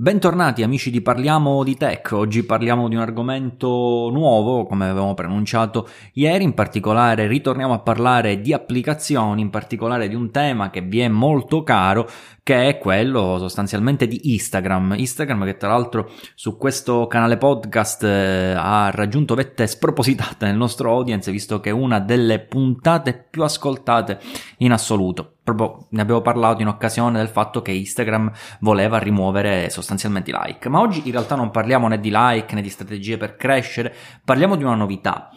Bentornati amici di Parliamo di Tech. Oggi parliamo di un argomento nuovo, come avevamo preannunciato ieri. In particolare ritorniamo a parlare di applicazioni, in particolare di un tema che vi è molto caro, che è quello sostanzialmente di Instagram, che tra l'altro su questo canale podcast ha raggiunto vette spropositate nel nostro audience, visto che è una delle puntate più ascoltate in assoluto. Proprio ne abbiamo parlato in occasione del fatto che Instagram voleva rimuovere sostanzialmente i like, ma oggi in realtà non parliamo né di like né di strategie per crescere, parliamo di una novità,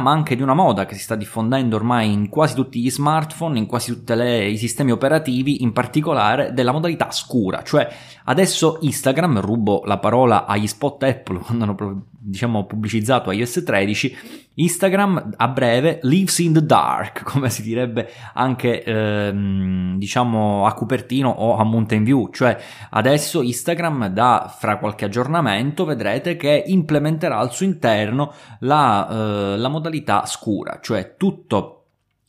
ma anche di una moda che si sta diffondendo ormai in quasi tutti gli smartphone, in quasi tutti i sistemi operativi, in particolare della modalità scura, cioè adesso Instagram, rubo la parola agli spot Apple quando hanno pubblicizzato iOS 13, Instagram a breve lives in the dark, come si direbbe anche a Cupertino o a Mountain View, cioè adesso Instagram fra qualche aggiornamento vedrete che implementerà al suo interno la modalità scura, cioè tutto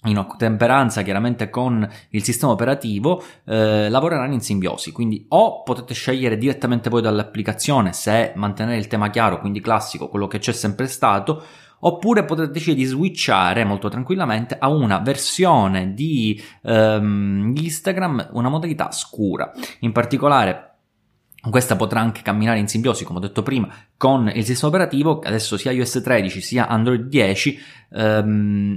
in ottemperanza chiaramente con il sistema operativo lavoreranno in simbiosi, quindi o potete scegliere direttamente voi dall'applicazione se mantenere il tema chiaro, quindi classico, quello che c'è sempre stato, oppure potete decidere di switchare molto tranquillamente a una versione di Instagram, una modalità scura. In particolare questa potrà anche camminare in simbiosi, come ho detto prima, con il sistema operativo. Adesso sia iOS 13 sia Android 10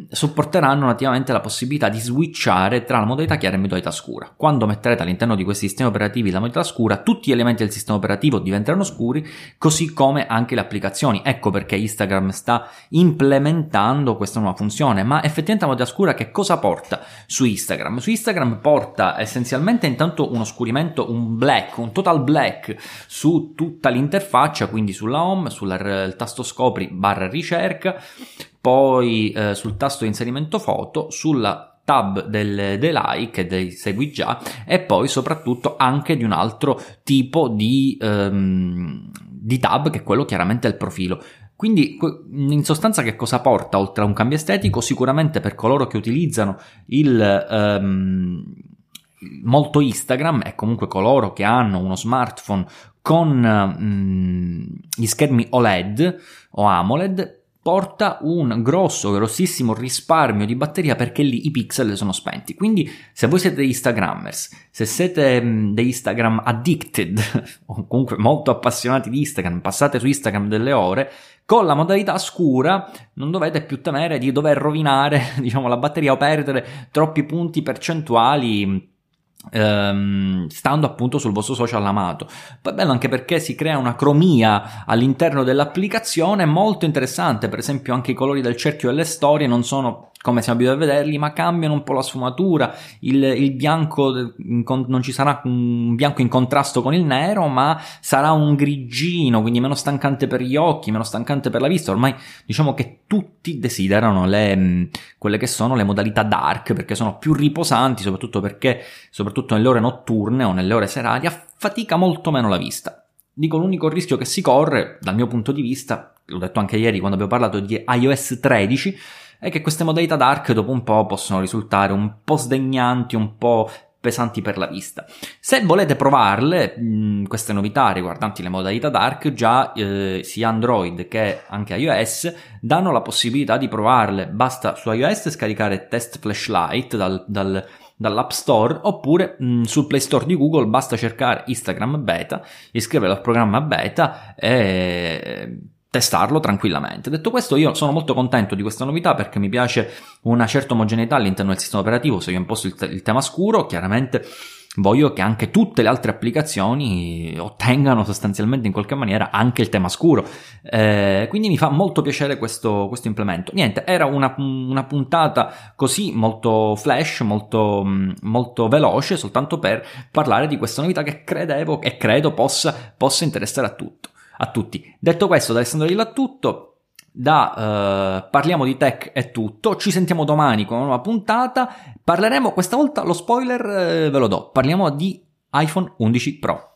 supporteranno nativamente la possibilità di switchare tra la modalità chiara e la modalità scura. Quando metterete all'interno di questi sistemi operativi la modalità scura, tutti gli elementi del sistema operativo diventeranno scuri, così come anche le applicazioni. Ecco perché Instagram sta implementando questa nuova funzione. Ma effettivamente la modalità scura che cosa porta su Instagram? Su Instagram porta essenzialmente intanto un oscurimento, un black, un total black su tutta l'interfaccia, quindi sulla home, sul tasto scopri / ricerca, poi sul tasto inserimento foto, sulla tab dei like e dei segui già, e poi soprattutto anche di un altro tipo di tab, che è quello chiaramente del profilo. Quindi in sostanza che cosa porta oltre a un cambio estetico? Sicuramente per coloro che utilizzano molto Instagram, e comunque coloro che hanno uno smartphone con gli schermi OLED o AMOLED, porta un grossissimo risparmio di batteria, perché lì i pixel sono spenti. Quindi se voi siete Instagrammers, se siete degli Instagram addicted o comunque molto appassionati di Instagram, passate su Instagram delle ore, con la modalità scura non dovete più temere di dover rovinare la batteria o perdere troppi punti percentuali stando appunto sul vostro social amato. Poi bello anche perché si crea una cromia all'interno dell'applicazione molto interessante, per esempio anche i colori del cerchio delle storie non sono come siamo abituati a vederli, ma cambiano un po' la sfumatura, il bianco non ci sarà un bianco in contrasto con il nero, ma sarà un grigino, quindi meno stancante per gli occhi, meno stancante per la vista. Ormai che tutti desiderano quelle che sono le modalità dark, perché sono più riposanti, soprattutto nelle ore notturne o nelle ore serali affatica molto meno la vista. Dico, l'unico rischio che si corre dal mio punto di vista, l'ho detto anche ieri quando abbiamo parlato di iOS 13, è che queste modalità dark dopo un po' possono risultare un po' sdegnanti, un po' pesanti per la vista. Se volete provarle, queste novità riguardanti le modalità dark, già sia Android che anche iOS danno la possibilità di provarle. Basta su iOS scaricare Test Flashlight dall'App Store, oppure sul Play Store di Google basta cercare Instagram Beta, iscrivervi al programma Beta e testarlo tranquillamente. Detto questo, io sono molto contento di questa novità, perché mi piace una certa omogeneità all'interno del sistema operativo. Se io imposto il tema scuro, chiaramente voglio che anche tutte le altre applicazioni ottengano sostanzialmente in qualche maniera anche il tema scuro, quindi mi fa molto piacere questo implemento. Niente, era una puntata così molto flash, molto veloce, soltanto per parlare di questa novità che credo possa interessare a tutti. Detto questo, da Alessandro è tutto. Parliamo di Tech è tutto. Ci sentiamo domani con una nuova puntata. Parleremo questa volta, lo spoiler ve lo do, parliamo di iPhone 11 Pro.